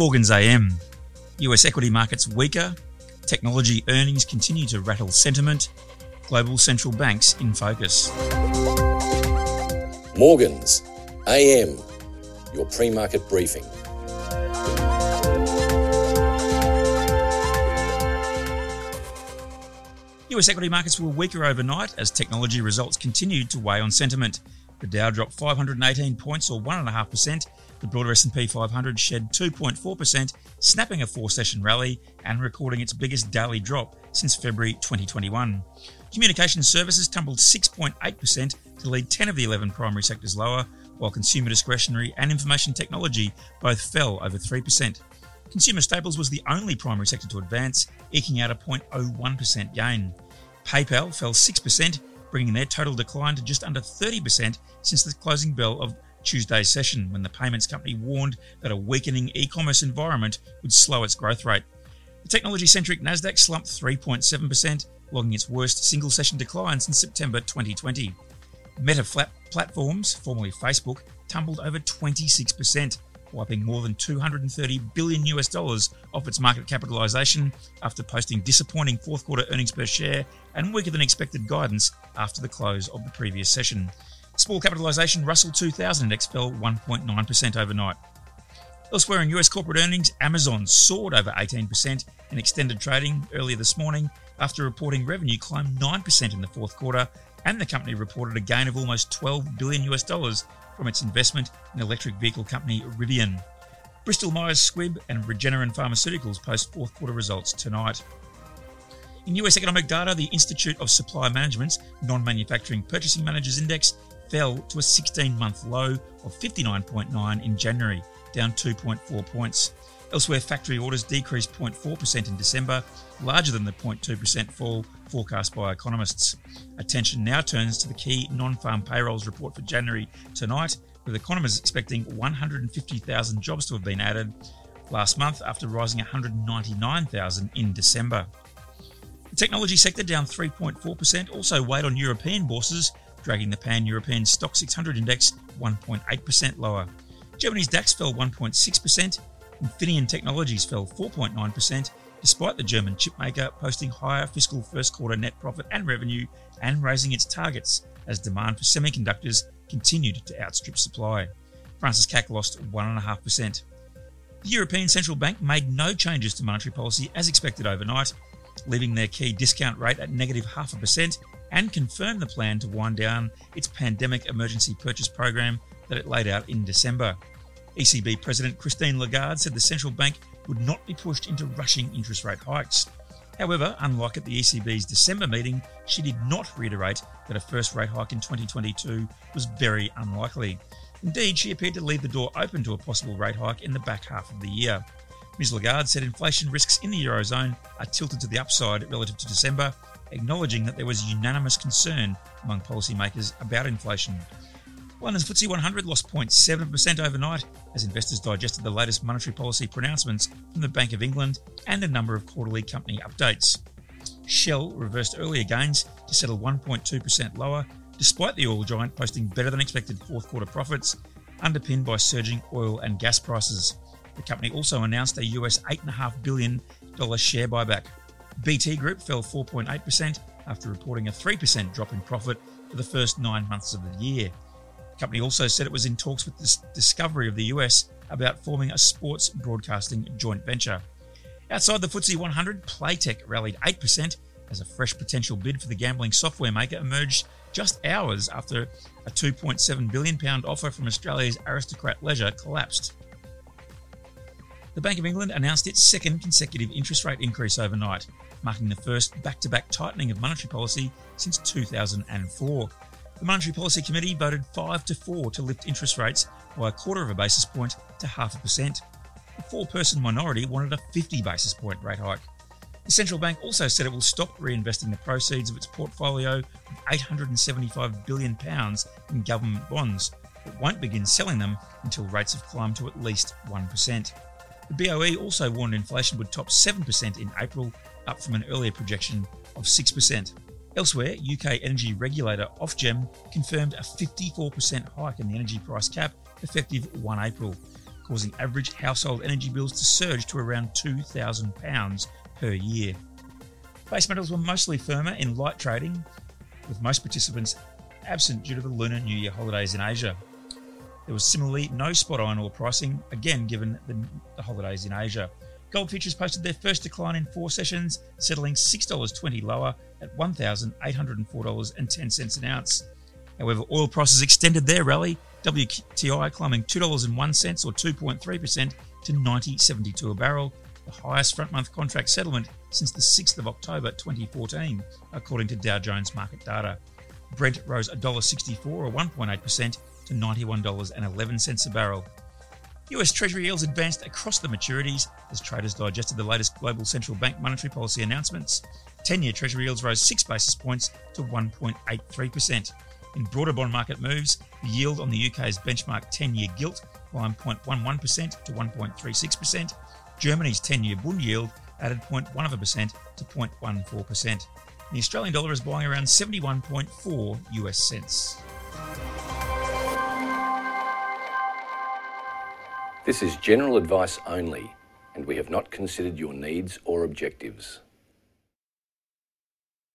Morgan's AM. US equity markets weaker. Technology earnings continue to rattle sentiment. Global central banks in focus. Morgan's AM, your pre-market briefing. US equity markets were weaker overnight as technology results continued to weigh on sentiment. The Dow dropped 518 points or 1.5%. The broader S&P 500 shed 2.4%, snapping a four-session rally and recording its biggest daily drop since February 2021. Communication services tumbled 6.8% to lead 10 of the 11 primary sectors lower, while consumer discretionary and information technology both fell over 3%. Consumer staples was the only primary sector to advance, eking out a 0.01% gain. PayPal fell 6%, bringing their total decline to just under 30% since the closing bell of Tuesday's session, when the payments company warned that a weakening e-commerce environment would slow its growth rate. The technology-centric Nasdaq slumped 3.7%, logging its worst single-session decline since September 2020. Meta Platforms, formerly Facebook, tumbled over 26%. Wiping more than $230 billion off its market capitalization after posting disappointing fourth quarter earnings per share and weaker than expected guidance after the close of the previous session. Small capitalization Russell 2000 index fell 1.9% overnight. Elsewhere in US corporate earnings, Amazon soared over 18% in extended trading earlier this morning after reporting revenue climbed 9% in the fourth quarter, and the company reported a gain of almost $12 billion from its investment in electric vehicle company Rivian. Bristol-Myers Squibb and Regeneron Pharmaceuticals post fourth quarter results tonight. In US economic data, the Institute of Supply Management's Non-Manufacturing Purchasing Managers Index fell to a 16-month low of 59.9 in January, down 2.4 points. Elsewhere, factory orders decreased 0.4% in December, larger than the 0.2% fall forecast by economists. Attention now turns to the key non-farm payrolls report for January tonight, with economists expecting 150,000 jobs to have been added last month after rising 199,000 in December. The technology sector, down 3.4%, also weighed on European bourses, dragging the pan-European Stoxx 600 index 1.8% lower. Germany's DAX fell 1.6%, Infineon Technologies fell 4.9%, despite the German chipmaker posting higher fiscal first quarter net profit and revenue and raising its targets as demand for semiconductors continued to outstrip supply. France's CAC lost 1.5%. The European Central Bank made no changes to monetary policy as expected overnight, leaving their key discount rate at -0.5%, and confirmed the plan to wind down its pandemic emergency purchase program that it laid out in December. ECB President Christine Lagarde said the central bank would not be pushed into rushing interest rate hikes. However, unlike at the ECB's December meeting, she did not reiterate that a first rate hike in 2022 was very unlikely. Indeed, she appeared to leave the door open to a possible rate hike in the back half of the year. Ms. Lagarde said inflation risks in the Eurozone are tilted to the upside relative to December, acknowledging that there was unanimous concern among policymakers about inflation. London's FTSE 100 lost 0.7% overnight as investors digested the latest monetary policy pronouncements from the Bank of England and a number of quarterly company updates. Shell reversed earlier gains to settle 1.2% lower, despite the oil giant posting better than expected fourth quarter profits, underpinned by surging oil and gas prices. The company also announced a US $8.5 billion share buyback. BT Group fell 4.8% after reporting a 3% drop in profit for the first 9 months of the year. The company also said it was in talks with Discovery of the US about forming a sports broadcasting joint venture. Outside the FTSE 100, Playtech rallied 8% as a fresh potential bid for the gambling software maker emerged just hours after a £2.7 billion offer from Australia's Aristocrat Leisure collapsed. The Bank of England announced its second consecutive interest rate increase overnight, marking the first back-to-back tightening of monetary policy since 2004. The Monetary Policy Committee voted 5-4 to lift interest rates by 0.25 basis point to 0.5%. The four-person minority wanted a 50 basis point rate hike. The central bank also said it will stop reinvesting the proceeds of its portfolio of £875 billion in government bonds, but won't begin selling them until rates have climbed to at least 1%. The BOE also warned inflation would top 7% in April, up from an earlier projection of 6%. Elsewhere, UK energy regulator Ofgem confirmed a 54% hike in the energy price cap, effective 1 April. causing average household energy bills to surge to around £2,000 per year. Base metals were mostly firmer in light trading, with most participants absent due to the Lunar New Year holidays in Asia. There was similarly no spot iron ore pricing, again given the holidays in Asia. Gold futures posted their first decline in 4 sessions, settling $6.20 lower at $1,804.10 an ounce. However, oil prices extended their rally, WTI climbing $2.01 or 2.3% to $90.72 a barrel, the highest front-month contract settlement since the 6th of October 2014, according to Dow Jones Market Data. Brent rose $1.64 or 1.8% to $91.11 a barrel. US Treasury yields advanced across the maturities as traders digested the latest global central bank monetary policy announcements. 10-year Treasury yields rose 6 basis points to 1.83%. In broader bond market moves, the yield on the UK's benchmark 10-year gilt climbed 0.11% to 1.36%. Germany's 10-year Bund yield added 0.1% to 0.14%. The Australian dollar is buying around 71.4 US cents. This is general advice only, and we have not considered your needs or objectives.